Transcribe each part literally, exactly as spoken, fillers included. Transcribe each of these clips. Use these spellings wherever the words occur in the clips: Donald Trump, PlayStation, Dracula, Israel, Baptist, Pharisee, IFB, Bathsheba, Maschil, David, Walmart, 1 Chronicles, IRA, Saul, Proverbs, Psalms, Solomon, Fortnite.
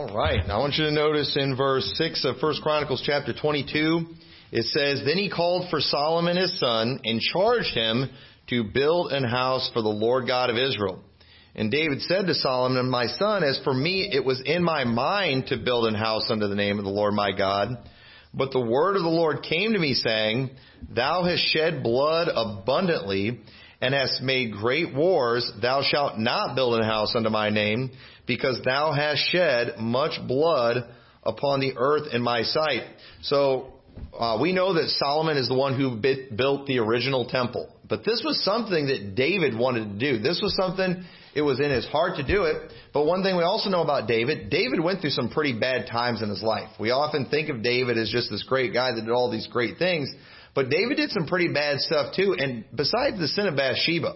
All right. Now I want you to notice in verse six of First Chronicles chapter twenty-two, it says, "Then he called for Solomon his son and charged him to build an house for the Lord God of Israel. And David said to Solomon, my son, as for me, it was in my mind to build an house unto the name of the Lord my God. But the word of the Lord came to me, saying, Thou hast shed blood abundantly, and hast made great wars. Thou shalt not build an house unto my name, because thou hast shed much blood upon the earth in my sight." So uh, we know that Solomon is the one who bit, built the original temple. But this was something that David wanted to do. This was something, it was in his heart to do it. But one thing we also know about David, David went through some pretty bad times in his life. We often think of David as just this great guy that did all these great things. But David did some pretty bad stuff too. And besides the sin of Bathsheba,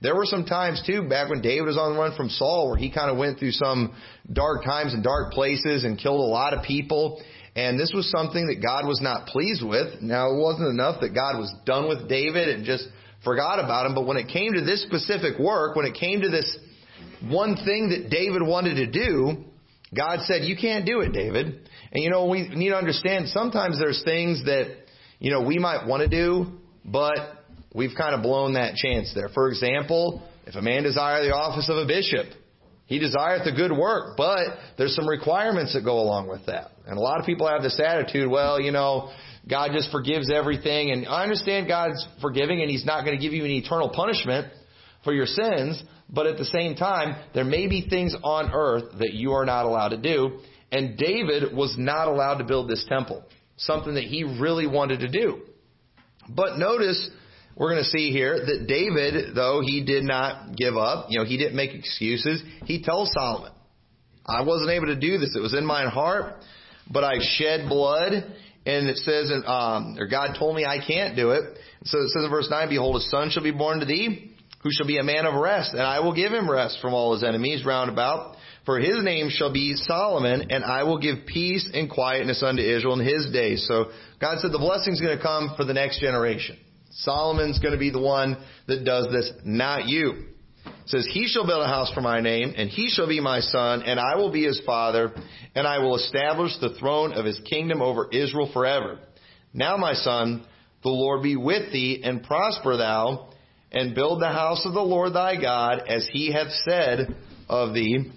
there were some times too back when David was on the run from Saul where he kind of went through some dark times and dark places and killed a lot of people. And this was something that God was not pleased with. Now, it wasn't enough that God was done with David and just forgot about him, but when it came to this specific work, when it came to this one thing that David wanted to do, God said, "You can't do it, David." And you know, we need to understand sometimes there's things that, you know, we might want to do, but we've kind of blown that chance there. For example, if a man desire the office of a bishop, he desireth the good work, but there's some requirements that go along with that. And a lot of people have this attitude, well, you know, God just forgives everything. And I understand God's forgiving and He's not going to give you an eternal punishment for your sins. But at the same time, there may be things on earth that you are not allowed to do. And David was not allowed to build this temple, something that he really wanted to do. But notice, we're going to see here that David, though he did not give up, you know, he didn't make excuses. He tells Solomon, I wasn't able to do this. It was in my heart, but I shed blood. And it says, um, or God told me I can't do it. So it says in verse nine, "Behold, a son shall be born to thee, who shall be a man of rest, and I will give him rest from all his enemies round about. For his name shall be Solomon, and I will give peace and quietness unto Israel in his days." So God said the blessing's going to come for the next generation. Solomon's going to be the one that does this, not you. It says, "He shall build a house for my name, and he shall be my son, and I will be his father, and I will establish the throne of his kingdom over Israel forever. Now, my son, the Lord be with thee, and prosper thou, and build the house of the Lord thy God, as he hath said of thee.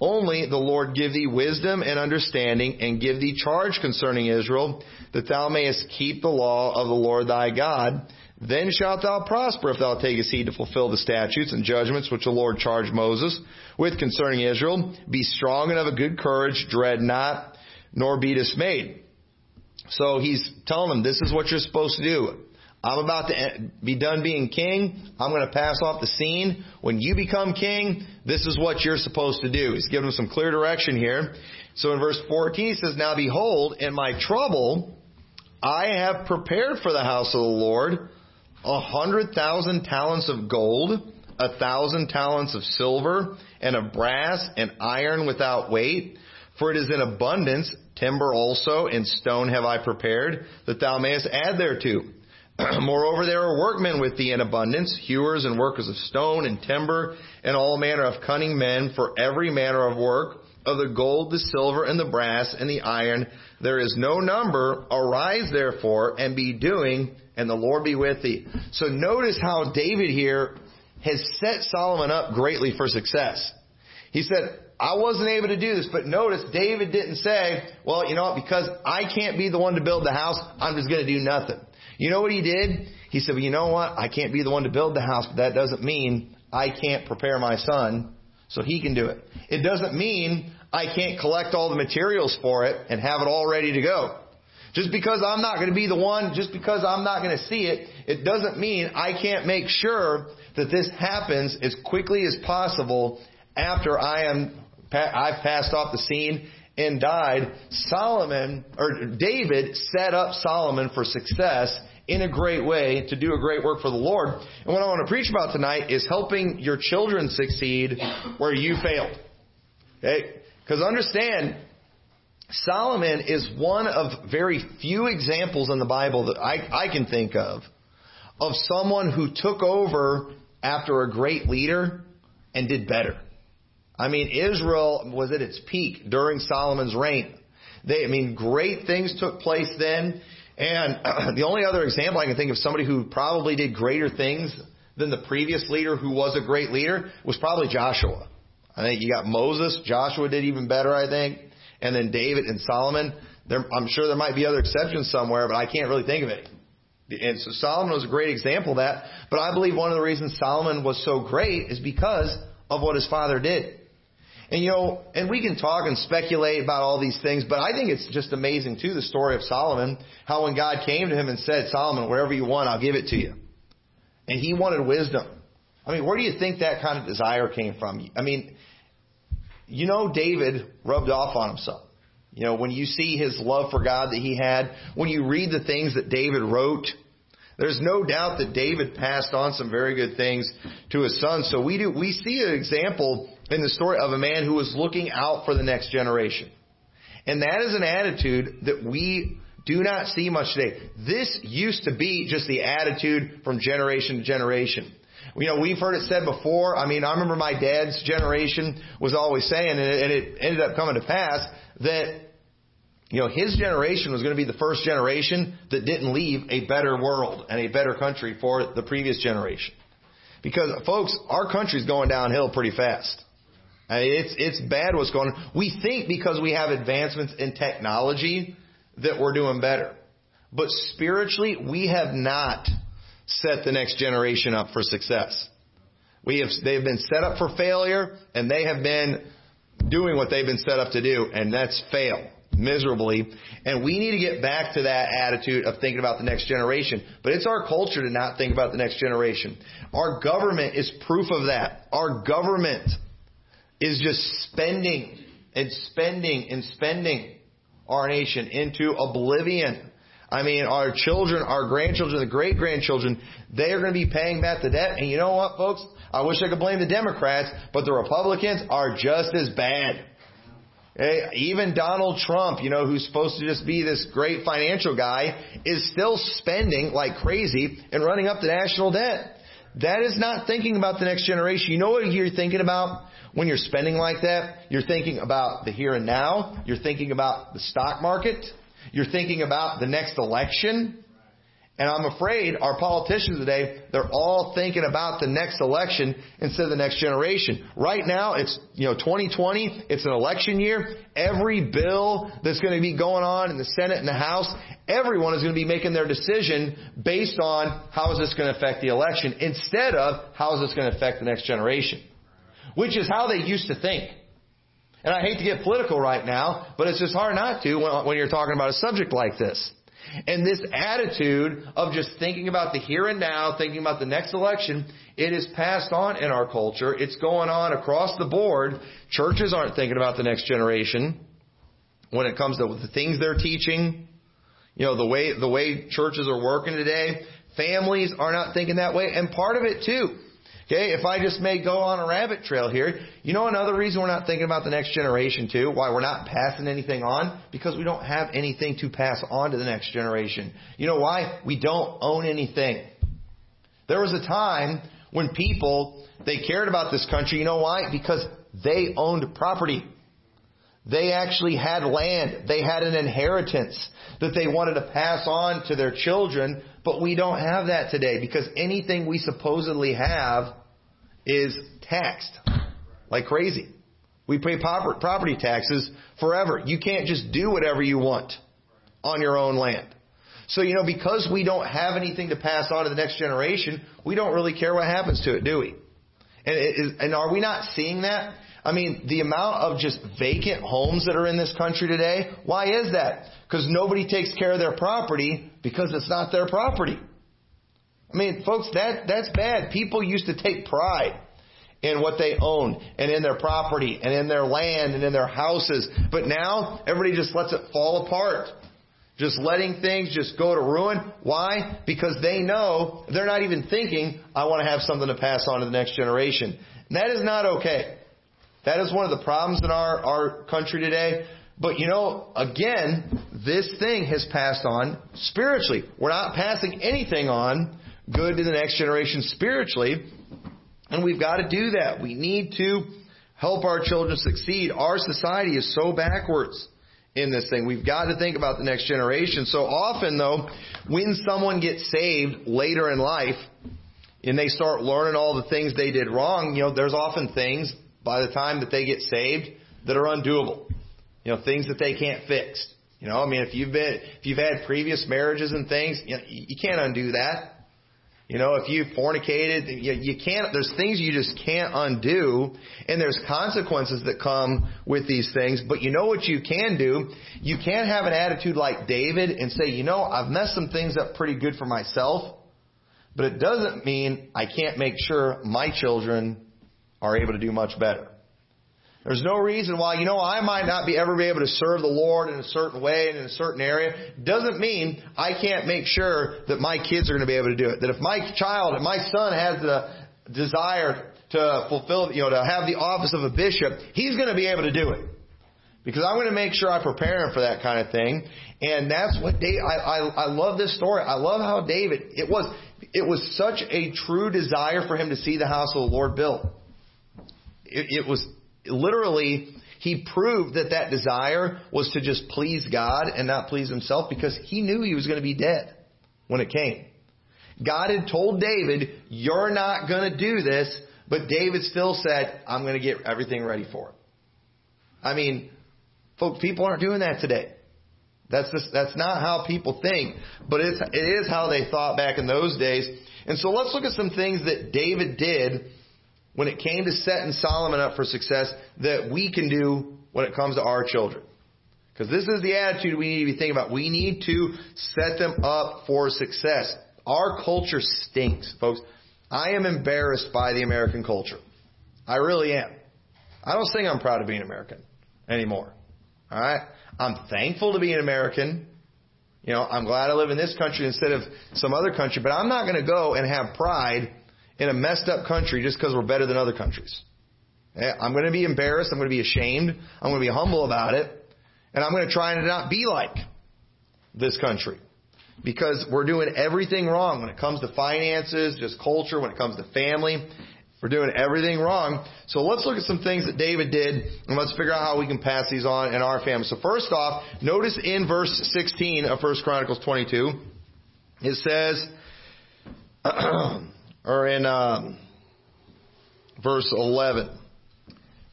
Only the Lord give thee wisdom and understanding, and give thee charge concerning Israel, that thou mayest keep the law of the Lord thy God. Then shalt thou prosper if thou takest heed to fulfill the statutes and judgments which the Lord charged Moses with concerning Israel. Be strong and of a good courage, dread not, nor be dismayed." So he's telling them, this is what you're supposed to do. I'm about to be done being king. I'm going to pass off the scene. When you become king, this is what you're supposed to do. He's giving them some clear direction here. So in verse fourteen, he says, "Now behold, in my trouble, I have prepared for the house of the Lord a hundred thousand talents of gold, a thousand talents of silver, and of brass and iron without weight. For it is in abundance, timber also, and stone have I prepared, that thou mayest add thereto. Moreover, there are workmen with thee in abundance, hewers and workers of stone and timber, and all manner of cunning men, for every manner of work, of the gold, the silver, and the brass, and the iron, there is no number. Arise, therefore, and be doing, and the Lord be with thee." So notice how David here has set Solomon up greatly for success. He said, I wasn't able to do this, but notice David didn't say, well, you know what, because I can't be the one to build the house, I'm just going to do nothing. You know what he did? He said, well, you know what, I can't be the one to build the house, but that doesn't mean I can't prepare my son so he can do it. It doesn't mean I can't collect all the materials for it and have it all ready to go. Just because I'm not going to be the one, just because I'm not going to see it, it doesn't mean I can't make sure that this happens as quickly as possible after I am, I've passed off the scene and died. Solomon, or David, set up Solomon for success in a great way to do a great work for the Lord. And what I want to preach about tonight is helping your children succeed where you failed. Okay? Because understand, Solomon is one of very few examples in the Bible that I, I can think of, of someone who took over after a great leader and did better. I mean, Israel was at its peak during Solomon's reign. They, I mean, great things took place then. And the only other example I can think of somebody who probably did greater things than the previous leader who was a great leader was probably Joshua. I think you got Moses. Joshua did even better, I think. And then David and Solomon. There, I'm sure there might be other exceptions somewhere, but I can't really think of any. And so Solomon was a great example of that. But I believe one of the reasons Solomon was so great is because of what his father did. And, you know, and we can talk and speculate about all these things, but I think it's just amazing, too, the story of Solomon, how when God came to him and said, Solomon, whatever you want, I'll give it to you. And he wanted wisdom. I mean, where do you think that kind of desire came from? I mean, you know, David rubbed off on himself. You know, when you see his love for God that he had, when you read the things that David wrote, there's no doubt that David passed on some very good things to his son. So we do, we see an example in the story of a man who was looking out for the next generation. And that is an attitude that we do not see much today. This used to be just the attitude from generation to generation. You know, we've heard it said before. I mean, I remember my dad's generation was always saying, and it, and it ended up coming to pass, that, you know, his generation was going to be the first generation that didn't leave a better world and a better country for the previous generation. Because, folks, our country's going downhill pretty fast. I mean, it's it's bad what's going on. We think because we have advancements in technology that we're doing better. But spiritually, we have not set the next generation up for success. We have, they've been set up for failure, and they have been doing what they've been set up to do, and that's fail miserably. And we need to get back to that attitude of thinking about the next generation. But it's our culture to not think about the next generation. Our government is proof of that. Our government is just spending and spending and spending our nation into oblivion. I mean, our children, our grandchildren, the great-grandchildren, they are going to be paying back the debt. And you know what, folks? I wish I could blame the Democrats, but the Republicans are just as bad. Even Donald Trump, you know, who's supposed to just be this great financial guy, is still spending like crazy and running up the national debt. That is not thinking about the next generation. You know what you're thinking about when you're spending like that? You're thinking about the here and now. You're thinking about the stock market. You're thinking about the next election. And I'm afraid our politicians today, they're all thinking about the next election instead of the next generation. Right now, it's, you know, twenty twenty. It's an election year. Every bill that's going to be going on in the Senate and the House, everyone is going to be making their decision based on how is this going to affect the election instead of how is this going to affect the next generation, which is how they used to think. And I hate to get political right now, but it's just hard not to when, when you're talking about a subject like this. And this attitude of just thinking about the here and now, thinking about the next election, it is passed on in our culture. It's going on across the board. Churches aren't thinking about the next generation when it comes to the things they're teaching. You know, the way the way churches are working today. Families are not thinking that way. And part of it, too. Okay, if I just may go on a rabbit trail here, you know another reason we're not thinking about the next generation too, why we're not passing anything on? Because we don't have anything to pass on to the next generation. You know why? We don't own anything. There was a time when people, they cared about this country. You know why? Because they owned property. They actually had land. They had an inheritance that they wanted to pass on to their children. But we don't have that today because anything we supposedly have is taxed like crazy. We pay property taxes forever. You can't just do whatever you want on your own land. So, you know, because we don't have anything to pass on to the next generation, we don't really care what happens to it, do we? And, it is, and are we not seeing that? I mean, the amount of just vacant homes that are in this country today, why is that? Because nobody takes care of their property because it's not their property. I mean, folks, that that's bad. People used to take pride in what they owned and in their property and in their land and in their houses. But now everybody just lets it fall apart, just letting things just go to ruin. Why? Because they know they're not even thinking, I want to have something to pass on to the next generation. And that is not okay. That is one of the problems in our, our country today. But, you know, again, this thing has passed on spiritually. We're not passing anything on good to the next generation spiritually. And we've got to do that. We need to help our children succeed. Our society is so backwards in this thing. We've got to think about the next generation. So often, though, when someone gets saved later in life and they start learning all the things they did wrong, you know, there's often things by the time that they get saved that are undoable. You know, things that they can't fix. You know, I mean, if you've been, if you've had previous marriages and things, you know, you can't undo that. You know, if you've fornicated, you, you can't, there's things you just can't undo, and there's consequences that come with these things. But you know what you can do? You can't have an attitude like David and say, you know, I've messed some things up pretty good for myself, but it doesn't mean I can't make sure my children are able to do much better. There's no reason why, you know, I might not be ever be able to serve the Lord in a certain way and in a certain area. Doesn't mean I can't make sure that my kids are going to be able to do it. That if my child, if my son has the desire to fulfill, you know, to have the office of a bishop, he's going to be able to do it. Because I'm going to make sure I prepare him for that kind of thing. And that's what David, I, I, I love this story. I love how David, it was, it was such a true desire for him to see the house of the Lord built. It, it was... Literally, he proved that that desire was to just please God and not please himself, because he knew he was going to be dead when it came. God had told David, you're not going to do this, but David still said, I'm going to get everything ready for it. I mean, folks, people aren't doing that today. That's just, that's not how people think, but it's, it is how they thought back in those days. And so let's look at some things that David did when it came to setting Solomon up for success that we can do when it comes to our children. Because this is the attitude we need to be thinking about. We need to set them up for success. Our culture stinks, folks. I am embarrassed by the American culture. I really am. I don't think I'm proud of being American anymore. All right? I'm thankful to be an American. You know, I'm glad I live in this country instead of some other country, but I'm not going to go and have pride in a messed up country just because we're better than other countries. I'm going to be embarrassed. I'm going to be ashamed. I'm going to be humble about it. And I'm going to try and not be like this country, because we're doing everything wrong when it comes to finances, just culture, when it comes to family. We're doing everything wrong. So let's look at some things that David did, and let's figure out how we can pass these on in our family. So first off, notice in verse sixteen of First Chronicles twenty-two, it says... Or in um, verse eleven.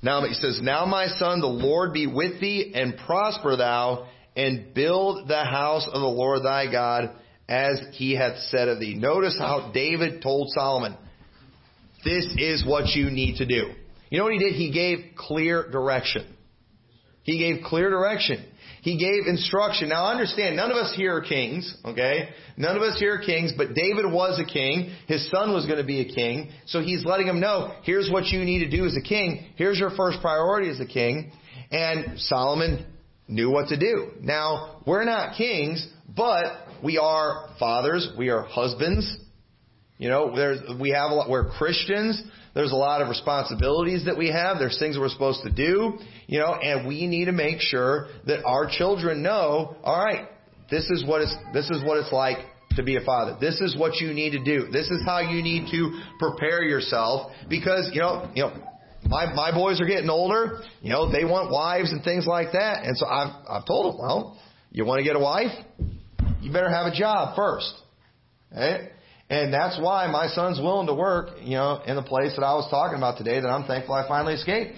Now he says, Now my son, the Lord be with thee, and prosper thou, and build the house of the Lord thy God, as he hath said of thee. Notice how David told Solomon, this is what you need to do. You know what he did? He gave clear direction. He gave clear direction. He gave instruction. Now, understand, none of us here are kings, okay? None of us here are kings, but David was a king. His son was going to be a king. So he's letting him know, here's what you need to do as a king. Here's your first priority as a king. And Solomon knew what to do. Now, we're not kings, but we are fathers. We are husbands. You know, there's, we have a lot, we're Christians. There's a lot of responsibilities that we have. There's things we're supposed to do, you know, and we need to make sure that our children know, all right, this is what it's, this is what it's like to be a father. This is what you need to do. This is how you need to prepare yourself, because, you know, you know, my, my boys are getting older. You know, they want wives and things like that. And so I've, I've told them, well, you want to get a wife? You better have a job first. All right? And that's why my son's willing to work, you know, in the place that I was talking about today that I'm thankful I finally escaped.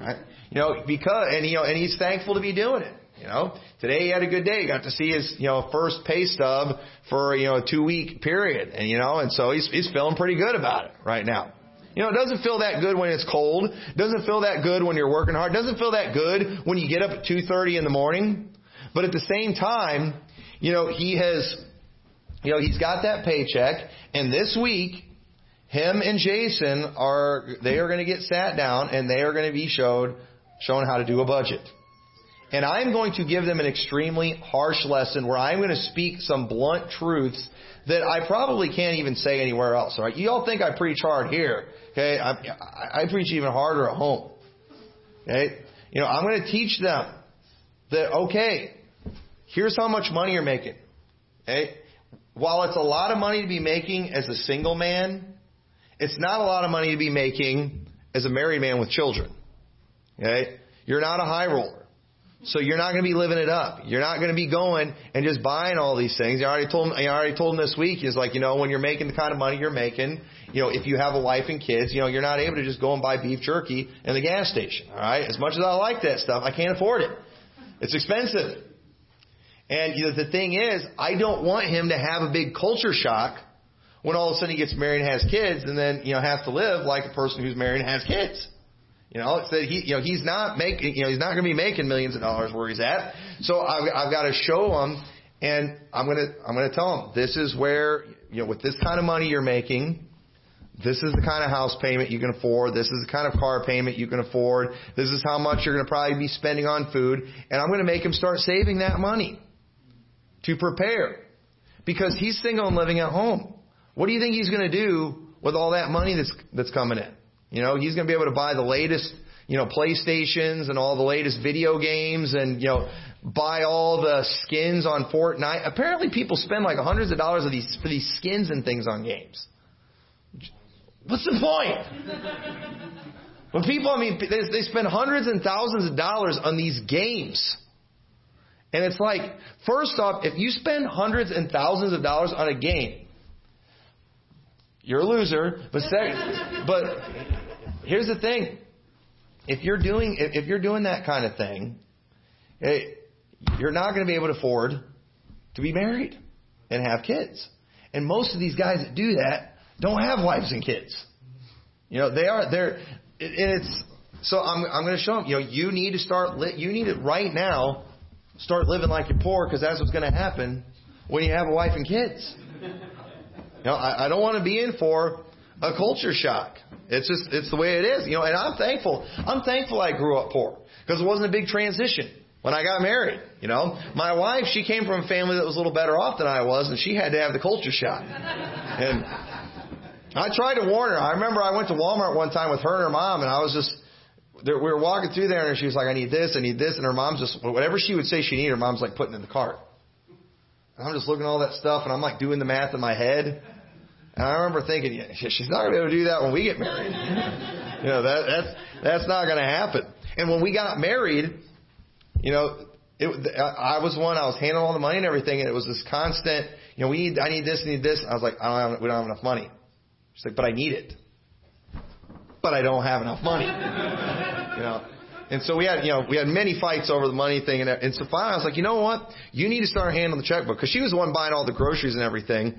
Right? You know, because, and you know, and he's thankful to be doing it. You know, today he had a good day. He got to see his, you know, first pay stub for, you know, a two week period. And, you know, and so he's, he's feeling pretty good about it right now. You know, it doesn't feel that good when it's cold. It doesn't feel that good when you're working hard. It doesn't feel that good when you get up at two thirty in the morning. But at the same time, you know, he has, you know, he's got that paycheck, and this week, him and Jason are, they are going to get sat down, and they are going to be showed, shown how to do a budget. And I'm going to give them an extremely harsh lesson where I'm going to speak some blunt truths that I probably can't even say anywhere else. All right? You all think I preach hard here, okay? I, I preach even harder at home, okay? You know, I'm going to teach them that, okay, here's how much money you're making, okay? While it's a lot of money to be making as a single man, it's not a lot of money to be making as a married man with children. Okay? You're not a high roller. So you're not going to be living it up. You're not going to be going and just buying all these things. I already told him, I already told him this week is like, you know, when you're making the kind of money you're making, you know, if you have a wife and kids, you know, you're not able to just go and buy beef jerky in the gas station. All right. As much as I like that stuff, I can't afford it. It's expensive. And you know, the thing is, I don't want him to have a big culture shock when all of a sudden he gets married and has kids and then, you know, has to live like a person who's married and has kids. You know, it's that he, you know, he's not making, you know, he's not going to be making millions of dollars where he's at. So I've, I've got to show him, and I'm going to, I'm going to tell him, this is where, you know, with this kind of money you're making, this is the kind of house payment you can afford. This is the kind of car payment you can afford. This is how much you're going to probably be spending on food. And I'm going to make him start saving that money to prepare, because he's single and living at home. What do you think he's going to do with all that money that's, that's coming in? You know, he's going to be able to buy the latest, you know, PlayStations and all the latest video games and, you know, buy all the skins on Fortnite. Apparently people spend like hundreds of dollars of these, for these skins and things on games. What's the point? When people, I mean, they, they spend hundreds and thousands of dollars on these games. And it's like, first off, if you spend hundreds and thousands of dollars on a game, you're a loser. But sec- but... Here's the thing. If you're doing if you're doing that kind of thing, it, you're not going to be able to afford to be married and have kids. And most of these guys that do that don't have wives and kids. You know, they are they're and it's so I'm I'm going to show them, you know, you need to start li- you need to right now start living like you're poor, because that's what's going to happen when you have a wife and kids. You know, I, I don't want to be in for a culture shock. It's just, it's the way it is, you know, and I'm thankful. I'm thankful I grew up poor, because it wasn't a big transition when I got married, you know. My wife, she came from a family that was a little better off than I was, and she had to have the culture shock. And I tried to warn her. I remember I went to Walmart one time with her and her mom, and I was just, we were walking through there, and she was like, I need this, I need this, and her mom's just, whatever she would say she needed, her mom's like putting in the cart. And I'm just looking at all that stuff, and I'm like doing the math in my head. And I remember thinking, yeah, she's not going to be able to do that when we get married. You know, that, that's that's not going to happen. And when we got married, you know, it, I was one, I was handling all the money and everything, and it was this constant, you know, we need, I need this, I need this. I was like, I don't have, we don't have enough money. She's like, but I need it. But I don't have enough money. You know, and so we had, you know, we had many fights over the money thing, and, and so finally I was like, you know what, you need to start handling the checkbook, because she was the one buying all the groceries and everything.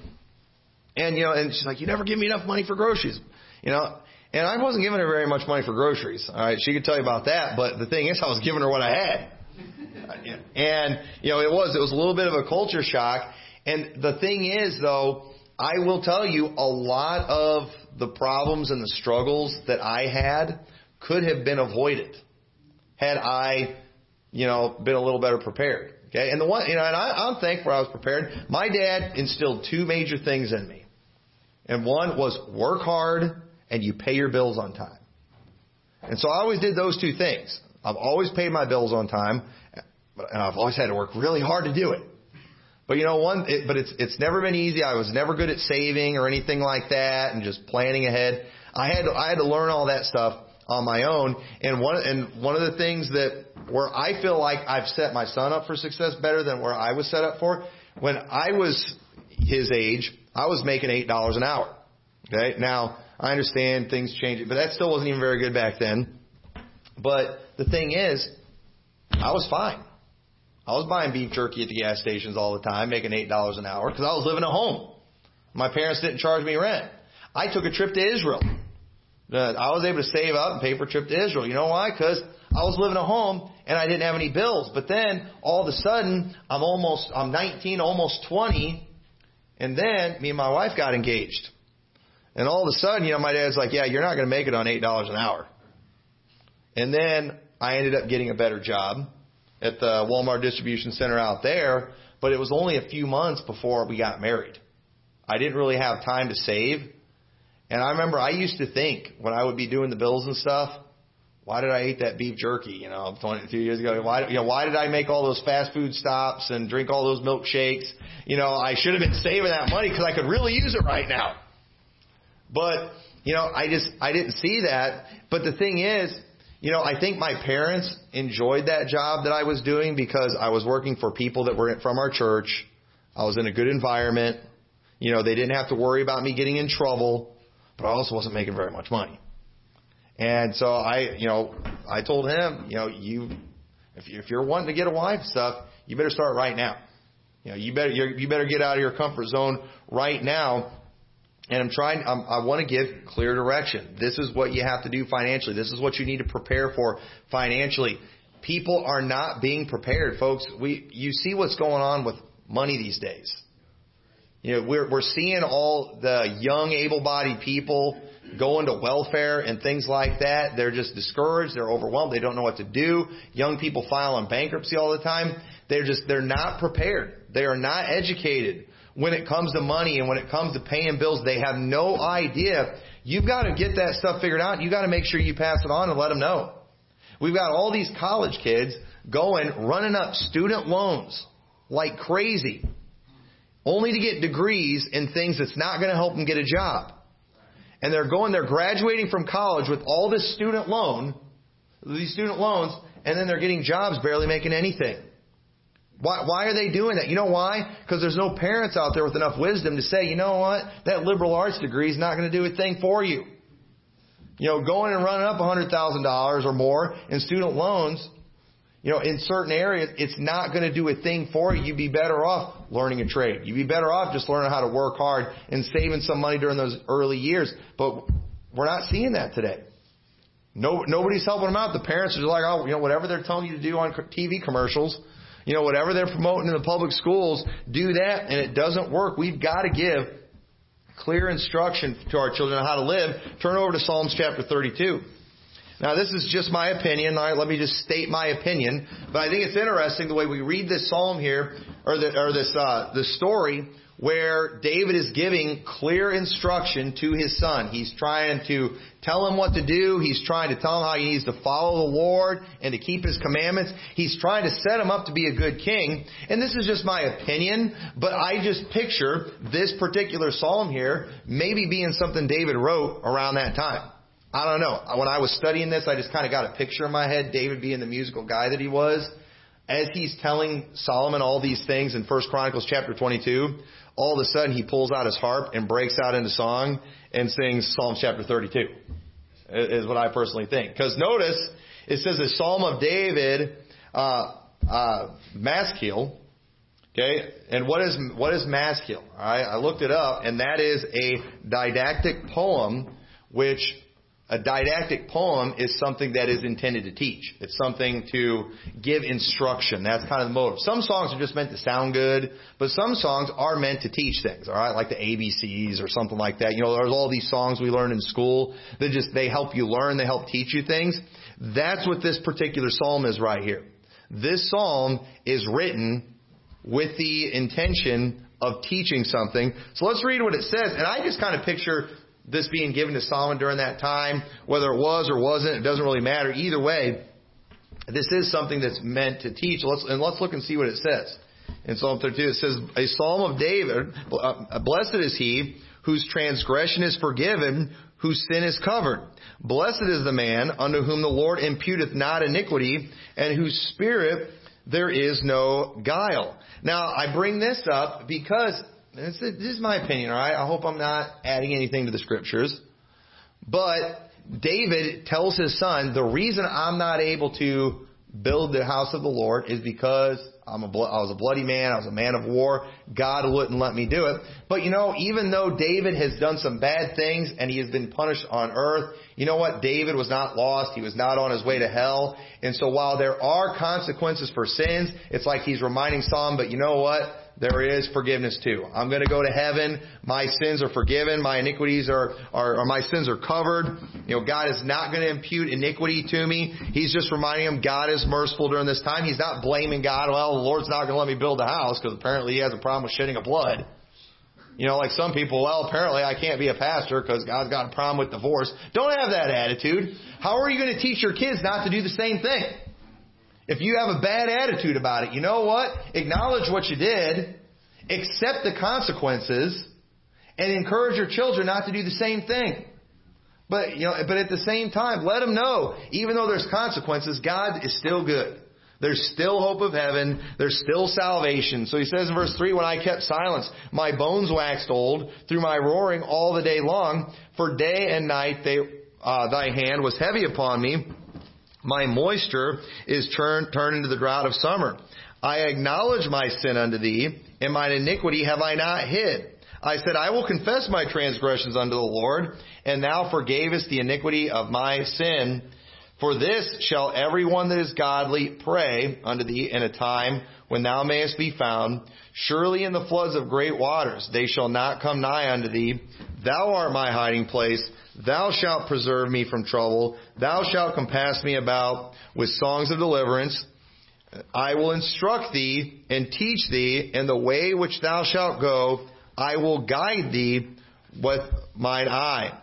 And, you know, and she's like, you never give me enough money for groceries, you know, and I wasn't giving her very much money for groceries. All right. She could tell you about that. But the thing is, I was giving her what I had. And, you know, it was, it was a little bit of a culture shock. And the thing is, though, I will tell you, a lot of the problems and the struggles that I had could have been avoided had I, you know, been a little better prepared. Okay. And the one, you know, and I, I'm thankful I was prepared. My dad instilled two major things in me. And one was work hard and you pay your bills on time. And so I always did those two things. I've always paid my bills on time, and I've always had to work really hard to do it. But you know, one, it, but it's it's never been easy. I was never good at saving or anything like that, and just planning ahead. I had to, I had to learn all that stuff on my own. And one and one of the things that where I feel like I've set my son up for success better than where I was set up for, when I was his age, I was making eight dollars an hour. Okay. Now, I understand things change, but that still wasn't even very good back then. But the thing is, I was fine. I was buying beef jerky at the gas stations all the time, making eight dollars an hour, because I was living at home. My parents didn't charge me rent. I took a trip to Israel. I was able to save up and pay for a trip to Israel. You know why? Because I was living at home and I didn't have any bills. But then, all of a sudden, I'm almost, I'm nineteen, almost twenty. And then me and my wife got engaged. And all of a sudden, you know, my dad's like, yeah, you're not going to make it on eight dollars an hour. And then I ended up getting a better job at the Walmart distribution center out there. But it was only a few months before we got married. I didn't really have time to save. And I remember I used to think when I would be doing the bills and stuff, why did I eat that beef jerky, you know, twenty-two years ago? Why, you know, why did I make all those fast food stops and drink all those milkshakes? You know, I should have been saving that money because I could really use it right now. But you know, I just, I didn't see that. But the thing is, you know, I think my parents enjoyed that job that I was doing because I was working for people that were from our church. I was in a good environment. You know, they didn't have to worry about me getting in trouble, but I also wasn't making very much money. And so I, you know, I told him, you know, you, if, you, if you're wanting to get a wife stuff, you better start right now. You know, you better, you're, you better get out of your comfort zone right now. And I'm trying, I'm, I want to give clear direction. This is what you have to do financially. This is what you need to prepare for financially. People are not being prepared, folks. We, you see what's going on with money these days. You know, we're, we're seeing all the young, able-bodied people go into welfare and things like that. They're just discouraged. They're overwhelmed. They don't know what to do. Young people file in bankruptcy all the time. They're just, they're not prepared. They are not educated when it comes to money and when it comes to paying bills. They have no idea. You've got to get that stuff figured out. You've got to make sure you pass it on and let them know. We've got all these college kids going, running up student loans like crazy, only to get degrees in things that's not going to help them get a job. And they're going, they're graduating from college with all this student loan, these student loans, and then they're getting jobs barely making anything. Why, why are they doing that? You know why? Because there's no parents out there with enough wisdom to say, you know what, that liberal arts degree is not going to do a thing for you. You know, going and running up one hundred thousand dollars or more in student loans, you know, in certain areas, it's not going to do a thing for you. You'd be better off learning a trade. You'd be better off just learning how to work hard and saving some money during those early years. But we're not seeing that today. No, nobody's helping them out. The parents are just like, oh, you know, whatever they're telling you to do on T V commercials, you know, whatever they're promoting in the public schools, do that, and it doesn't work. We've got to give clear instruction to our children on how to live. Turn over to Psalms chapter thirty-two. Now, this is just my opinion. All right, let me just state my opinion. But I think it's interesting the way we read this psalm here, or, the, or this uh, the story where David is giving clear instruction to his son. He's trying to tell him what to do. He's trying to tell him how he needs to follow the Lord and to keep his commandments. He's trying to set him up to be a good king. And this is just my opinion, but I just picture this particular psalm here maybe being something David wrote around that time. I don't know. When I was studying this, I just kind of got a picture in my head, David being the musical guy that he was. As he's telling Solomon all these things in First Chronicles chapter twenty-two, all of a sudden he pulls out his harp and breaks out into song and sings Psalms chapter thirty-two, is what I personally think. Because notice, it says the Psalm of David, uh, uh, Maschil. Okay, and what is what is Maschil? All right, I looked it up, and that is a didactic poem, which a didactic poem is something that is intended to teach. It's something to give instruction. That's kind of the motive. Some songs are just meant to sound good, but some songs are meant to teach things, all right, like the A B Cs or something like that. You know, there's all these songs we learn in school that just, they help you learn, they help teach you things. That's what this particular psalm is right here. This psalm is written with the intention of teaching something. So let's read what it says. And I just kind of picture this being given to Solomon during that time, whether it was or wasn't, it doesn't really matter. Either way, this is something that's meant to teach. Let's, and let's look and see what it says. In Psalm thirty-two, it says, a psalm of David, blessed is he whose transgression is forgiven, whose sin is covered. Blessed is the man unto whom the Lord imputeth not iniquity, and whose spirit there is no guile. Now, I bring this up because this is my opinion, all right? I hope I'm not adding anything to the scriptures. But David tells his son, the reason I'm not able to build the house of the Lord is because I'm a, I was a bloody man. I was a man of war. God wouldn't let me do it. But, you know, even though David has done some bad things and he has been punished on earth, you know what? David was not lost. He was not on his way to hell. And so while there are consequences for sins, it's like he's reminding Solomon, but you know what? There is forgiveness too. I'm going to go to heaven. My sins are forgiven. My iniquities are, are, or my sins are covered. You know, God is not going to impute iniquity to me. He's just reminding him God is merciful during this time. He's not blaming God. Well, the Lord's not going to let me build a house because apparently he has a problem with shedding of blood. You know, like some people, well, apparently I can't be a pastor because God's got a problem with divorce. Don't have that attitude. How are you going to teach your kids not to do the same thing? If you have a bad attitude about it, you know what? Acknowledge what you did, accept the consequences, and encourage your children not to do the same thing. But, you know, but at the same time, let them know, even though there's consequences, God is still good. There's still hope of heaven. There's still salvation. So he says in verse three, when I kept silence, my bones waxed old through my roaring all the day long. For day and night they, uh, thy hand was heavy upon me. My moisture is turned, turned into the drought of summer. I acknowledge my sin unto thee, and mine iniquity have I not hid. I said, I will confess my transgressions unto the Lord, and thou forgavest the iniquity of my sin. For this shall every one that is godly pray unto thee in a time when thou mayest be found. Surely in the floods of great waters they shall not come nigh unto thee. Thou art my hiding place. Thou shalt preserve me from trouble. Thou shalt compass me about with songs of deliverance. I will instruct thee and teach thee in the way which thou shalt go. I will guide thee with mine eye.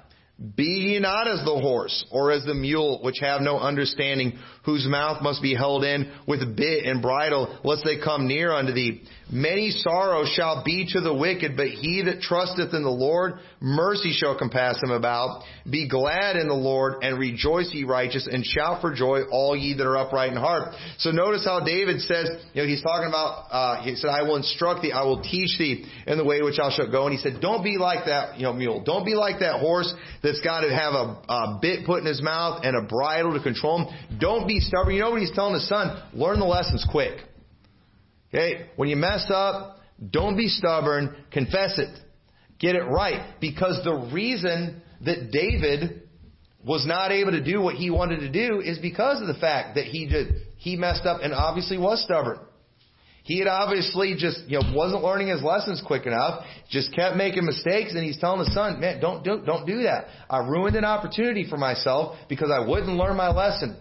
Be ye not as the horse, or as the mule, which have no understanding, whose mouth must be held in with bit and bridle, lest they come near unto thee. Many sorrows shall be to the wicked, but he that trusteth in the Lord, mercy shall compass him about. Be glad in the Lord, and rejoice, ye righteous, and shout for joy, all ye that are upright in heart. So notice how David says, you know, he's talking about, uh, he said, I will instruct thee, I will teach thee in the way which thou shalt go. And he said, don't be like that, you know, mule. Don't be like that horse that It's got to have a, a bit put in his mouth and a bridle to control him. Don't be stubborn. You know what he's telling his son? Learn the lessons quick. Okay? When you mess up, don't be stubborn. Confess it. Get it right. Because the reason that David was not able to do what he wanted to do is because of the fact that he did. He messed up and obviously was stubborn. He had obviously just, you know, wasn't learning his lessons quick enough, just kept making mistakes, and he's telling his son, man, don't do, don't do that. I ruined an opportunity for myself because I wouldn't learn my lesson.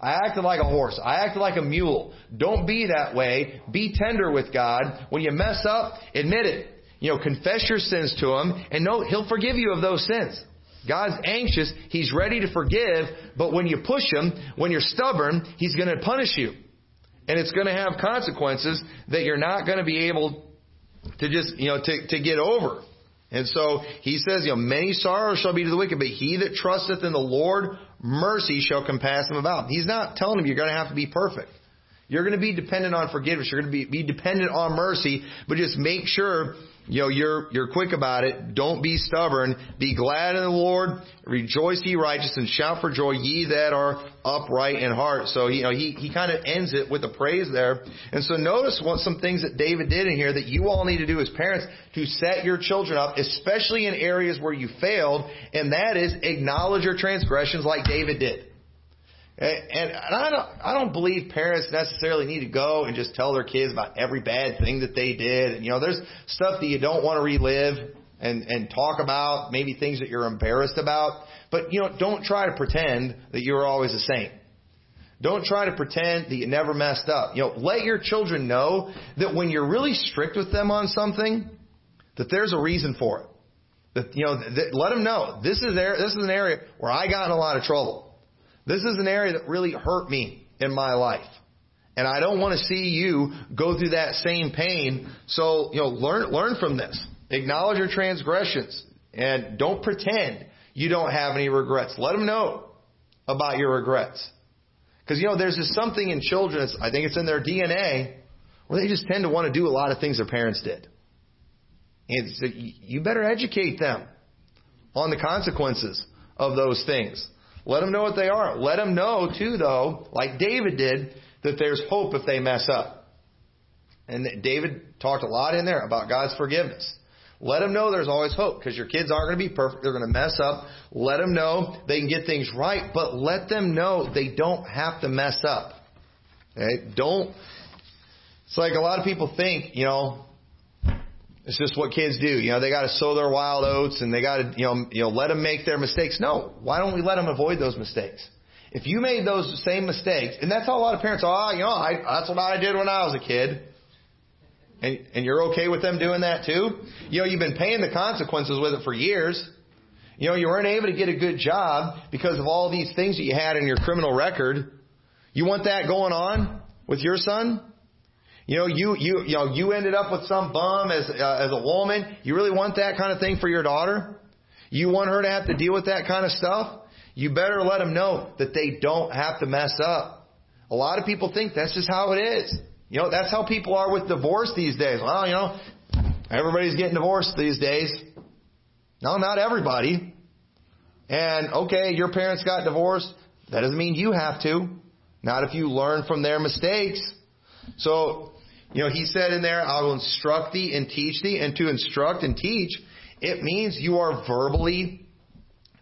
I acted like a horse. I acted like a mule. Don't be that way. Be tender with God. When you mess up, admit it. You know, confess your sins to Him, and know He'll forgive you of those sins. God's anxious. He's ready to forgive, but when you push Him, when you're stubborn, He's going to punish you. And it's going to have consequences that you're not going to be able to just, you know, to, to get over. And so he says, you know, many sorrows shall be to the wicked, but he that trusteth in the Lord, mercy shall compass him about. He's not telling him you're going to have to be perfect. You're going to be dependent on forgiveness. You're going to be, be dependent on mercy, but just make sure, you know, you're, you're quick about it. Don't be stubborn. Be glad in the Lord. Rejoice, ye righteous, and shout for joy, ye that are upright in heart. So, you know, he, he kind of ends it with a praise there. And so notice what some things that David did in here that you all need to do as parents to set your children up, especially in areas where you failed, and that is acknowledge your transgressions like David did. And I don't, I don't believe parents necessarily need to go and just tell their kids about every bad thing that they did. And, you know, there's stuff that you don't want to relive and, and talk about, maybe things that you're embarrassed about. But, you know, don't try to pretend that you're always a saint. Don't try to pretend that you never messed up. You know, let your children know that when you're really strict with them on something, that there's a reason for it. That, you know, that, let them know this is there. This is an area where I got in a lot of trouble. This is an area that really hurt me in my life. And I don't want to see you go through that same pain. So, you know, learn learn from this. Acknowledge your transgressions. And don't pretend you don't have any regrets. Let them know about your regrets. Because, you know, there's just something in children, I think it's in their D N A, where they just tend to want to do a lot of things their parents did. And so you better educate them on the consequences of those things. Let them know what they are. Let them know, too, though, like David did, that there's hope if they mess up. And David talked a lot in there about God's forgiveness. Let them know there's always hope because your kids aren't going to be perfect. They're going to mess up. Let them know they can get things right, but let them know they don't have to mess up. Okay? Don't. It's like a lot of people think, you know, it's just what kids do. You know, they got to sow their wild oats and they got to, you know, you know, let them make their mistakes. No, why don't we let them avoid those mistakes? If you made those same mistakes, and that's how a lot of parents are, oh, you know, I, that's what I did when I was a kid. And, and you're okay with them doing that too? You know, you've been paying the consequences with it for years. You know, you weren't able to get a good job because of all these things that you had in your criminal record. You want that going on with your son? You know, you you you know, you ended up with some bum as uh, as a woman. You really want that kind of thing for your daughter? You want her to have to deal with that kind of stuff? You better let them know that they don't have to mess up. A lot of people think that's just how it is. You know, that's how people are with divorce these days. Well, you know, everybody's getting divorced these days. No, not everybody. And, okay, your parents got divorced. That doesn't mean you have to. Not if you learn from their mistakes. So, you know, he said in there, I will instruct thee and teach thee. And to instruct and teach, it means you are verbally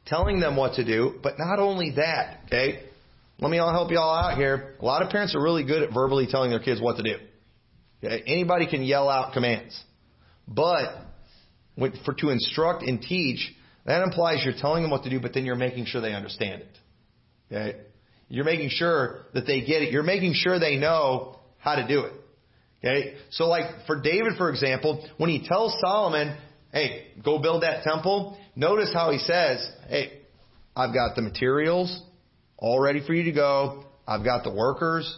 telling them what to do. But not only that, okay? Let me all help you all out here. A lot of parents are really good at verbally telling their kids what to do. Okay? Anybody can yell out commands. But for to instruct and teach, that implies you're telling them what to do, but then you're making sure they understand it. Okay? You're making sure that they get it. You're making sure they know how to do it. Okay? So like for David, for example, when he tells Solomon, hey, go build that temple, notice how he says, hey, I've got the materials all ready for you to go. I've got the workers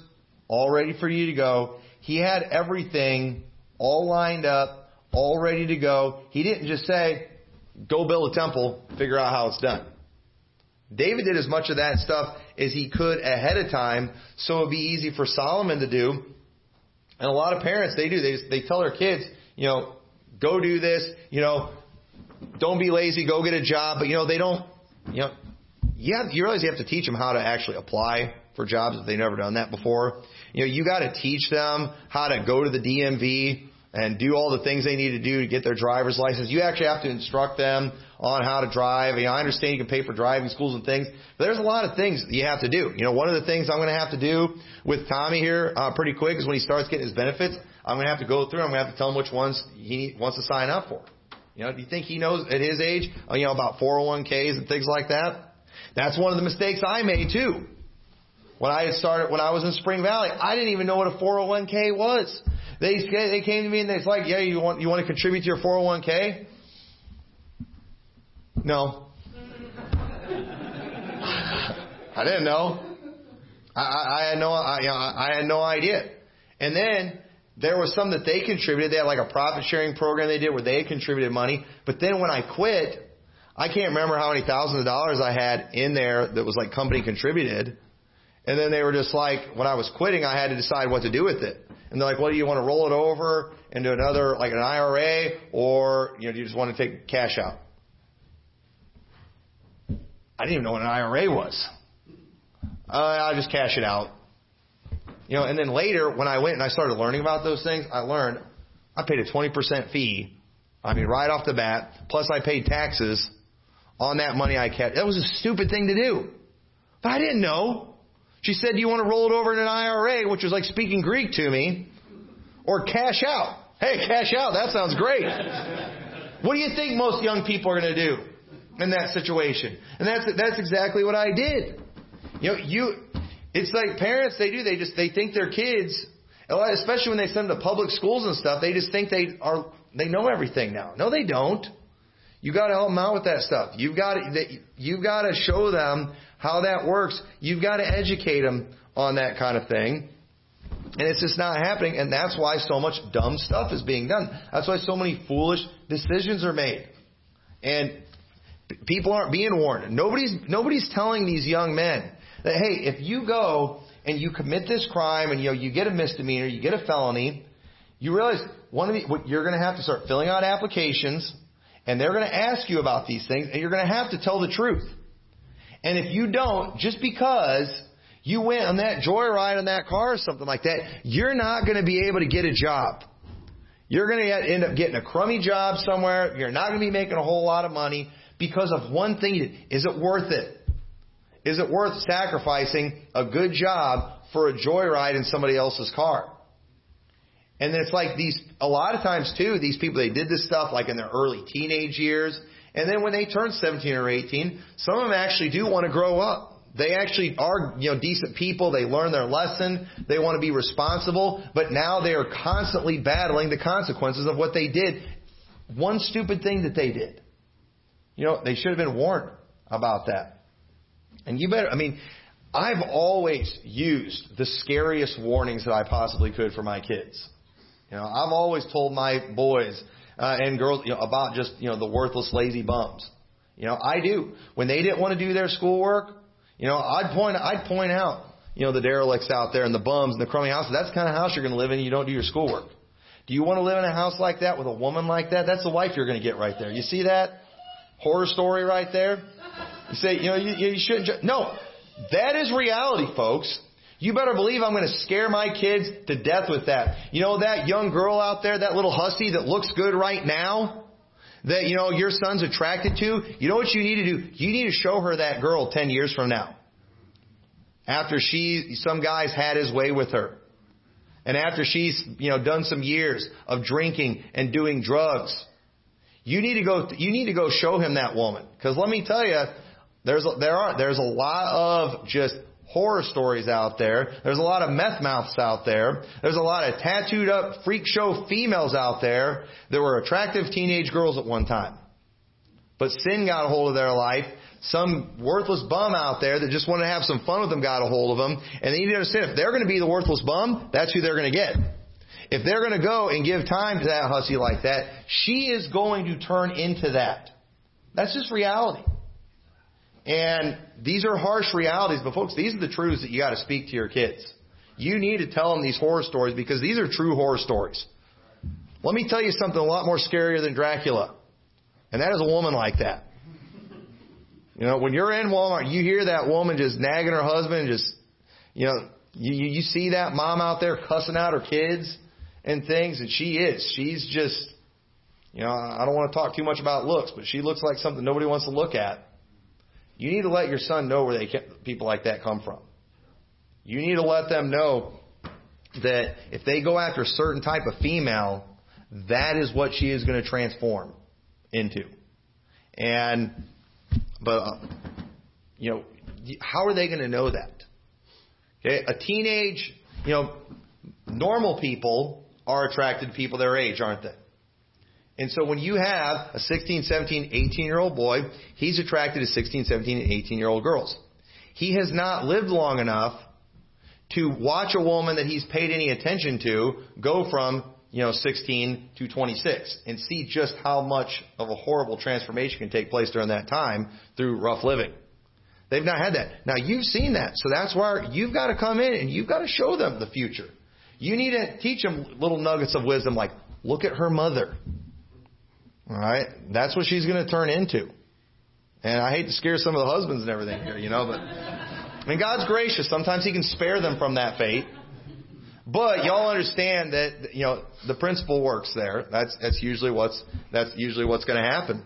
all ready for you to go. He had everything all lined up, all ready to go. He didn't just say, go build a temple, figure out how it's done. David did as much of that stuff as he could ahead of time, so it would be easy for Solomon to do. And a lot of parents, they do. They just, they tell their kids, you know, go do this. You know, don't be lazy. Go get a job. But, you know, they don't, you know, you, have, you realize you have to teach them how to actually apply for jobs if they've never done that before. You know, you got to teach them how to go to the D M V and do all the things they need to do to get their driver's license. You actually have to instruct them on how to drive. You know, I understand you can pay for driving schools and things, but there's a lot of things that you have to do. You know, one of the things I'm going to have to do with Tommy here uh, pretty quick is when he starts getting his benefits, I'm going to have to go through. I'm going to have to tell him which ones he wants to sign up for. You know, do you think he knows at his age, you know, about four oh one kays and things like that? That's one of the mistakes I made too. When I had started, when I was in Spring Valley, I didn't even know what a four oh one k was. They they came to me and it's like, yeah, you want you want to contribute to your four oh one k? No, I didn't know. I, I, I had no I, you know, I had no idea. And then there was some that they contributed. They had like a profit sharing program they did where they contributed money. But then when I quit, I can't remember how many thousands of dollars I had in there that was like company contributed. And then they were just like, when I was quitting, I had to decide what to do with it. And they're like, well, do you want to roll it over into another, like an I R A, or you know, do you just want to take cash out? I didn't even know what an I R A was. Uh, I'll just cash it out. You know, and then later, when I went and I started learning about those things, I learned I paid a twenty percent fee, I mean, right off the bat, plus I paid taxes on that money I kept. That was a stupid thing to do. But I didn't know. She said, do you want to roll it over in an I R A, which was like speaking Greek to me, or cash out? Hey, cash out. That sounds great. What do you think most young people are going to do in that situation? And that's that's exactly what I did. You know, you it's like parents, they do. They just they think their kids, especially when they send them to public schools and stuff, they just think they are they know everything now. No, they don't. You got to help them out with that stuff. You've got to, you've got to show them how that works. You've got to educate them on that kind of thing. And it's just not happening. And that's why so much dumb stuff is being done. That's why so many foolish decisions are made. And people aren't being warned. Nobody's, nobody's telling these young men that, hey, if you go and you commit this crime and you know, you get a misdemeanor, you get a felony, you realize one of the, you're going to have to start filling out applications. And they're going to ask you about these things, and you're going to have to tell the truth. And if you don't, just because you went on that joyride on that car or something like that, you're not going to be able to get a job. You're going to end up getting a crummy job somewhere. You're not going to be making a whole lot of money because of one thing you did. Is it worth it? Is it worth sacrificing a good job for a joyride in somebody else's car? And then it's like these, a lot of times too, these people, they did this stuff like in their early teenage years. And then when they turn seventeen or eighteen, some of them actually do want to grow up. They actually are, you know, decent people. They learn their lesson. They want to be responsible. But now they are constantly battling the consequences of what they did. One stupid thing that they did. You know, they should have been warned about that. And you better, I mean, I've always used the scariest warnings that I possibly could for my kids. You know, I've always told my boys uh, and girls you know, about just you know the worthless, lazy bums. You know, I do. When they didn't want to do their schoolwork, you know, I'd point, I'd point out, you know, the derelicts out there and the bums and the crummy houses. That's the kind of house you're going to live in. You don't do your schoolwork. Do you want to live in a house like that with a woman like that? That's the wife you're going to get right there. You see that horror story right there? You say, you know, you, you shouldn't. Ju- no, that is reality, folks. You better believe I'm going to scare my kids to death with that. You know, that young girl out there, that little hussy that looks good right now, that, you know, your son's attracted to, you know what you need to do? You need to show her that girl ten years from now. After she, some guy's had his way with her. And after she's, you know, done some years of drinking and doing drugs. You need to go, you need to go show him that woman. Because let me tell you, there's, there are, there's a lot of just horror stories out there. There's a lot of meth mouths out there. There's a lot of tattooed up freak show females out there that were attractive teenage girls at one time. But sin got a hold of their life. Some worthless bum out there that just wanted to have some fun with them got a hold of them. And they need to understand, if they're going to be the worthless bum, that's who they're going to get. If they're going to go and give time to that hussy like that, she is going to turn into that. That's just reality. And these are harsh realities, but folks, these are the truths that you got to speak to your kids. You need to tell them these horror stories because these are true horror stories. Let me tell you something a lot more scarier than Dracula. And that is a woman like that. You know, when you're in Walmart, you hear that woman just nagging her husband and just, you know, you, you see that mom out there cussing out her kids and things, and she is. She's just, you know, I don't want to talk too much about looks, but she looks like something nobody wants to look at. You need to let your son know where they people like that come from. You need to let them know that if they go after a certain type of female, that is what she is going to transform into. And, but, you know, how are they going to know that? Okay, a teenage, you know, normal people are attracted to people their age, aren't they? And so when you have a sixteen, seventeen, eighteen-year-old boy, he's attracted to sixteen, seventeen, and eighteen-year-old girls. He has not lived long enough to watch a woman that he's paid any attention to go from, you know, sixteen to twenty-six and see just how much of a horrible transformation can take place during that time through rough living. They've not had that. Now, you've seen that, so that's why you've got to come in and you've got to show them the future. You need to teach them little nuggets of wisdom like, look at her mother. All right, that's what she's going to turn into. And I hate to scare some of the husbands and everything here, you know, but I mean, God's gracious. Sometimes he can spare them from that fate. But y'all understand that, you know, the principle works there. That's that's usually what's that's usually what's going to happen.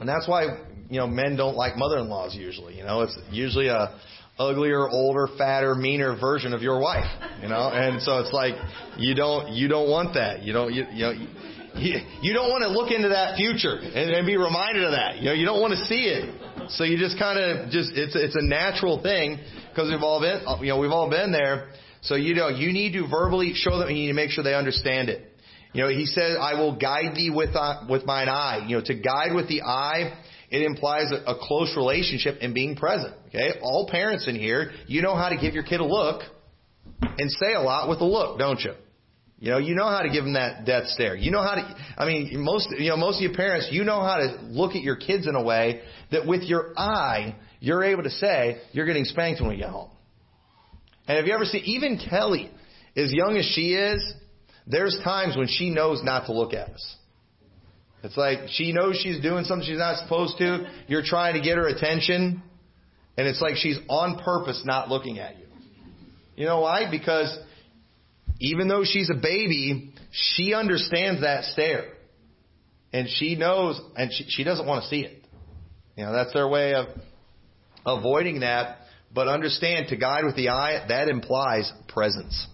And that's why, you know, men don't like mother-in-laws usually, you know. It's usually a uglier, older, fatter, meaner version of your wife, you know. And so it's like you don't you don't want that. You don't you, you know you, You don't want to look into that future and be reminded of that. You know, you don't want to see it. So you just kind of just it's it's a natural thing because we've all been you know we've all been there. So you know you need to verbally show them. You need to make sure they understand it. You know, he says, "I will guide thee with uh, with mine eye." You know, to guide with the eye, it implies a, a close relationship and being present. Okay, all parents in here, you know how to give your kid a look and say a lot with a look, don't you? You know, you know how to give them that death stare. You know how to, I mean, most, you know, most of your parents, you know how to look at your kids in a way that with your eye, you're able to say, you're getting spanked when we get home. And have you ever seen, even Kelly, as young as she is, there's times when she knows not to look at us. It's like she knows she's doing something she's not supposed to. You're trying to get her attention. And it's like she's on purpose not looking at you. You know why? Because even though she's a baby, she understands that stare. And she knows, and she, she doesn't want to see it. You know, that's their way of avoiding that. But understand, to guide with the eye, that implies presence.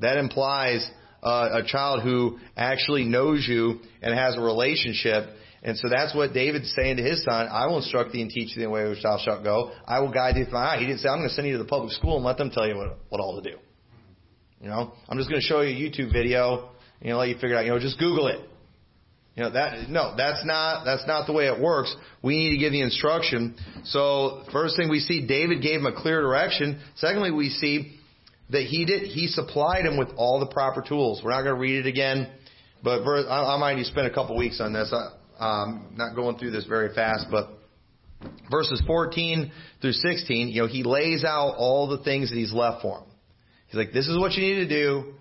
That implies uh, a child who actually knows you and has a relationship. And so that's what David's saying to his son. I will instruct thee and teach thee the way which thou shalt go. I will guide thee with my eye. He didn't say, I'm going to send you to the public school and let them tell you what, what all to do. You know, I'm just going to show you a YouTube video, you know, let you figure it out, you know, just Google it. You know, that, no, that's not, that's not the way it works. We need to give the instruction. So first thing we see, David gave him a clear direction. Secondly, we see that he did, he supplied him with all the proper tools. We're not going to read it again, but verse, I, I might need to spend a couple weeks on this. I, Um, not going through this very fast, but verses fourteen through sixteen, you know, he lays out all the things that he's left for him. He's like, this is what you need to do.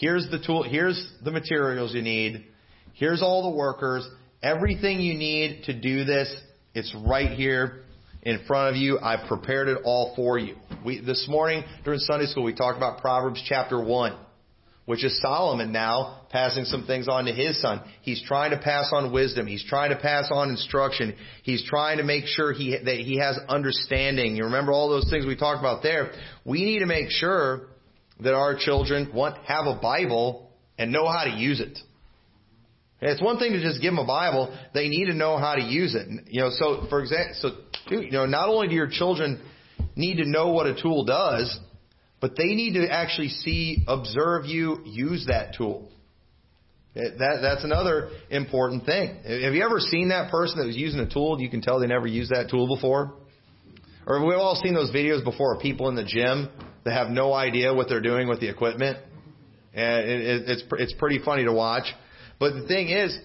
Here's the tool. Here's the materials you need. Here's all the workers. Everything you need to do this, it's right here in front of you. I've prepared it all for you. We, this morning during Sunday school, we talked about Proverbs chapter one, which is Solomon now passing some things on to his son. He's trying to pass on wisdom. He's trying to pass on instruction. He's trying to make sure he, that he has understanding. You remember all those things we talked about there. We need to make sure that our children want have a Bible and know how to use it. And it's one thing to just give them a Bible. They need to know how to use it. And, you know, so for example, so you know, not only do your children need to know what a tool does, but they need to actually see, observe you use that tool. That, that's another important thing. Have you ever seen that person that was using a tool? You can tell they never used that tool before. Or we've all seen those videos before of people in the gym that have no idea what they're doing with the equipment. And it, it, it's it's pretty funny to watch. But the thing is,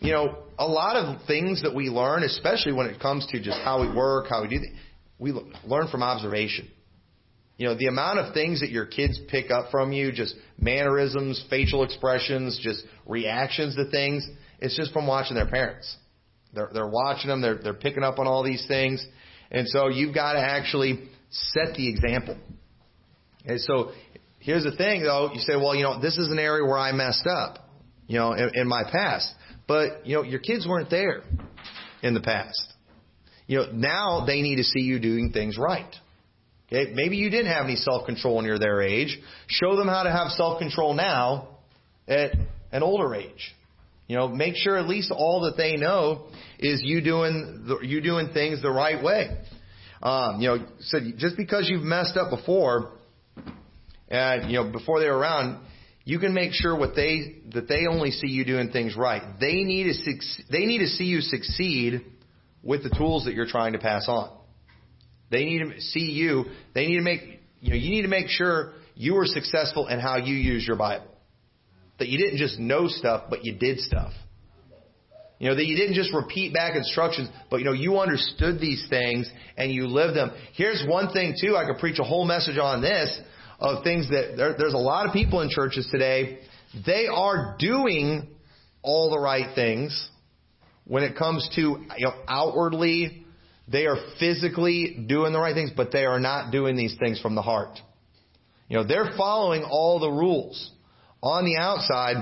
you know, a lot of things that we learn, especially when it comes to just how we work, how we do things, we learn from observation. You know, the amount of things that your kids pick up from you, just mannerisms, facial expressions, just reactions to things, it's just from watching their parents. They're, they're watching them. They're, they're picking up on all these things. And so you've got to actually set the example. And so here's the thing, though. You say, well, you know, this is an area where I messed up, you know, in, in my past. But, you know, your kids weren't there in the past. You know, now they need to see you doing things right. Maybe you didn't have any self-control when you're their age. Show them how to have self-control now at an older age. You know, make sure at least all that they know is you doing the, you doing things the right way. Um, you know, so just because you've messed up before, and you know before they were around, you can make sure what they that they only see you doing things right. They need to succeed, they need to see you succeed with the tools that you're trying to pass on. They need to see you. They need to make, you know, you need to make sure you are successful in how you use your Bible. That you didn't just know stuff, but you did stuff. You know, that you didn't just repeat back instructions, but, you know, you understood these things and you lived them. Here's one thing, too. I could preach a whole message on this of things that there, there's a lot of people in churches today. They are doing all the right things when it comes to, you know, outwardly. They are physically doing the right things, but they are not doing these things from the heart. You know, they're following all the rules on the outside,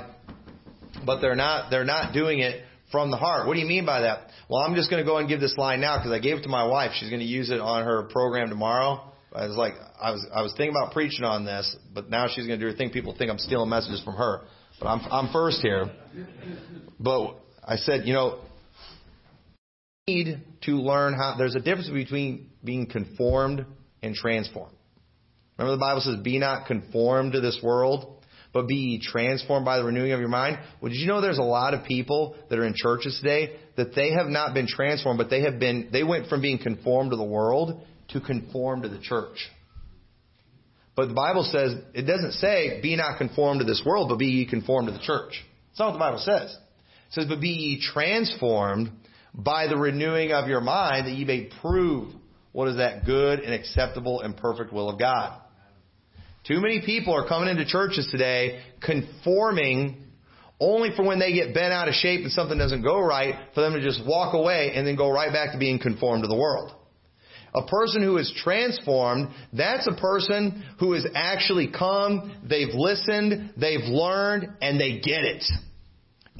but they're not they're not doing it from the heart. What do you mean by that? Well, I'm just going to go and give this line now because I gave it to my wife. She's going to use it on her program tomorrow. I was like, I was I was thinking about preaching on this, but now she's going to do her thing. People think I'm stealing messages from her, but I'm I'm first here. But I said, you know, need to learn how. There's a difference between being conformed and transformed. Remember the Bible says, be not conformed to this world, but be transformed by the renewing of your mind. Well, did you know there's a lot of people that are in churches today that they have not been transformed, but they have been, they went from being conformed to the world to conformed to the church. But the Bible says, it doesn't say, be not conformed to this world, but be ye conformed to the church. That's not what the Bible says. It says, but be ye transformed by the renewing of your mind, that ye may prove what is that good and acceptable and perfect will of God. Too many people are coming into churches today conforming only for when they get bent out of shape and something doesn't go right, for them to just walk away and then go right back to being conformed to the world. A person who is transformed, that's a person who has actually come, they've listened, they've learned, and they get it.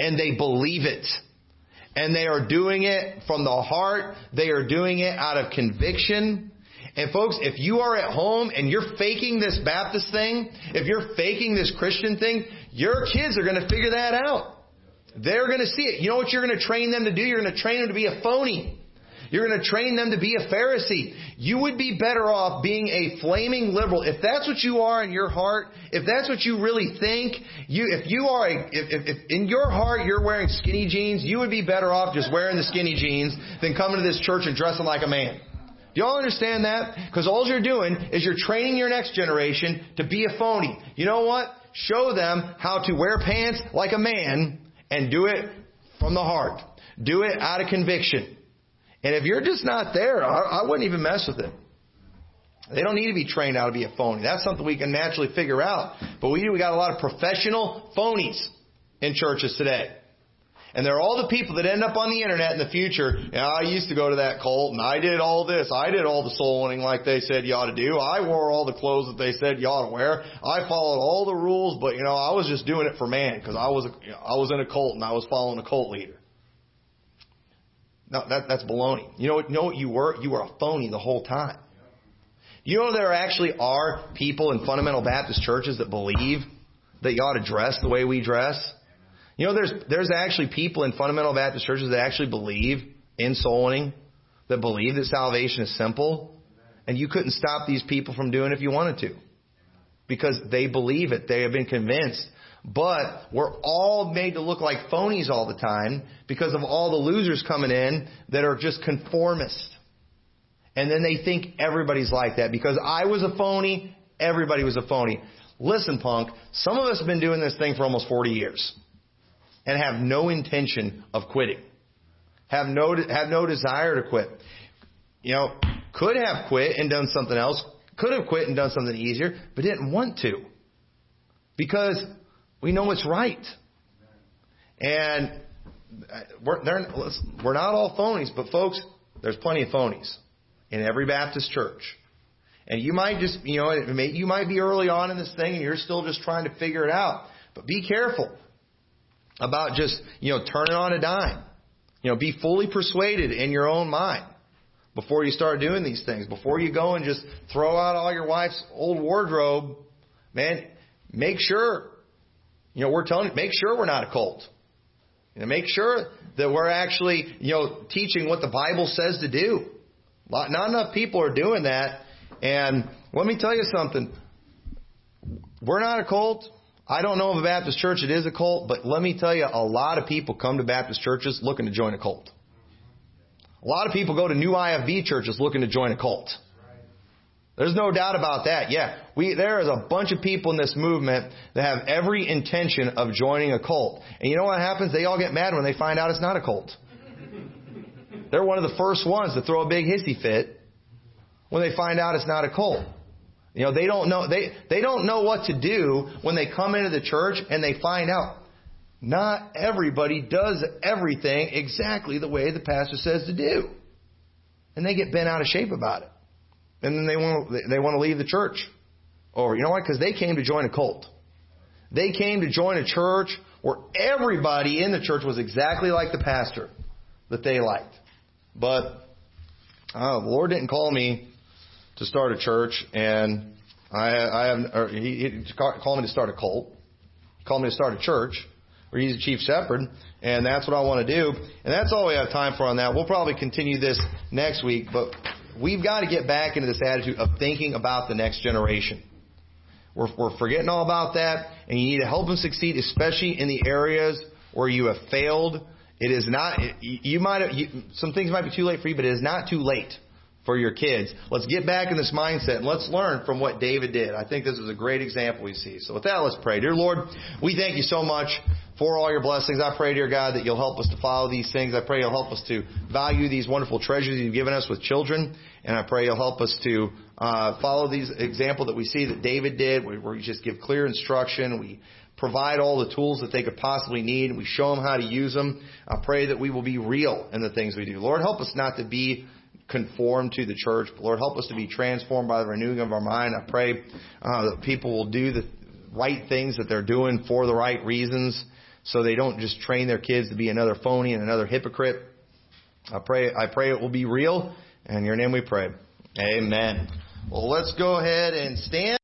And they believe it. And they are doing it from the heart. They are doing it out of conviction. And folks, if you are at home and you're faking this Baptist thing, if you're faking this Christian thing, your kids are going to figure that out. They're going to see it. You know what you're going to train them to do? You're going to train them to be a phony. You're going to train them to be a Pharisee. You would be better off being a flaming liberal. If that's what you are in your heart, if that's what you really think, you if you are, a, if, if, if in your heart you're wearing skinny jeans, you would be better off just wearing the skinny jeans than coming to this church and dressing like a man. Do y'all understand that? Because all you're doing is you're training your next generation to be a phony. You know what? Show them how to wear pants like a man and do it from the heart. Do it out of conviction. And if you're just not there, I, I wouldn't even mess with it. They don't need to be trained how to be a phony. That's something we can naturally figure out. But we do, we got a lot of professional phonies in churches today. And they're all the people that end up on the internet in the future. You know, I used to go to that cult, and I did all this. I did all the soul winning like they said you ought to do. I wore all the clothes that they said you ought to wear. I followed all the rules, but you know, I was just doing it for man because I was a, you know, I was in a cult and I was following a cult leader. No, that, that's baloney. You know what? You know what you were? You were a phony the whole time. You know there actually are people in fundamental Baptist churches that believe that you ought to dress the way we dress. You know, there's there's actually people in fundamental Baptist churches that actually believe in soul winning, that believe that salvation is simple, and you couldn't stop these people from doing it if you wanted to, because they believe it. They have been convinced. But we're all made to look like phonies all the time because of all the losers coming in that are just conformists. And then they think everybody's like that. Because I was a phony, everybody was a phony. Listen, punk, some of us have been doing this thing for almost forty years. And have no intention of quitting. Have no have no desire to quit. You know, could have quit and done something else. Could have quit and done something easier, but didn't want to. Because we know it's right. And we're, we're not all phonies, but folks, there's plenty of phonies in every Baptist church. And you might just, you know, it may, you might be early on in this thing and you're still just trying to figure it out. But be careful about just, you know, turning on a dime. You know, be fully persuaded in your own mind before you start doing these things. Before you go and just throw out all your wife's old wardrobe, man, make sure, you know, we're telling you, make sure we're not a cult. You know, make sure that we're actually, you know, teaching what the Bible says to do. Not enough people are doing that. And let me tell you something. We're not a cult. I don't know of a Baptist church that is a cult, but let me tell you, a lot of people come to Baptist churches looking to join a cult. A lot of people go to new I F B churches looking to join a cult. There's no doubt about that. Yeah, we there is a bunch of people in this movement that have every intention of joining a cult. And you know what happens? They all get mad when they find out it's not a cult. They're one of the first ones to throw a big hissy fit when they find out it's not a cult. You know, they don't know they, they don't know what to do when they come into the church and they find out not everybody does everything exactly the way the pastor says to do. And they get bent out of shape about it. And then they want to, they want to leave the church. Or you know what? Because they came to join a cult. They came to join a church where everybody in the church was exactly like the pastor that they liked. But oh, the Lord didn't call me to start a church, and I, I have, or he, he called me to start a cult. He called me to start a church, where he's the chief shepherd, and that's what I want to do. And that's all we have time for on that. We'll probably continue this next week, but we've got to get back into this attitude of thinking about the next generation. We're, we're forgetting all about that, and you need to help them succeed, especially in the areas where you have failed. It is not, you might have, you, some things might be too late for you, but it is not too late for your kids. Let's get back in this mindset and let's learn from what David did. I think this is a great example we see. So with that, let's pray. Dear Lord, we thank you so much for all your blessings. I pray, dear God, that you'll help us to follow these things. I pray you'll help us to value these wonderful treasures you've given us with children. And I pray you'll help us to uh, follow these example that we see that David did, where we just give clear instruction. We provide all the tools that they could possibly need. We show them how to use them. I pray that we will be real in the things we do. Lord, help us not to be conform to the church. But Lord, help us to be transformed by the renewing of our mind. I pray uh, that people will do the right things that they're doing for the right reasons so they don't just train their kids to be another phony and another hypocrite. I pray, I pray it will be real. In your name we pray. Amen. Well, let's go ahead and stand.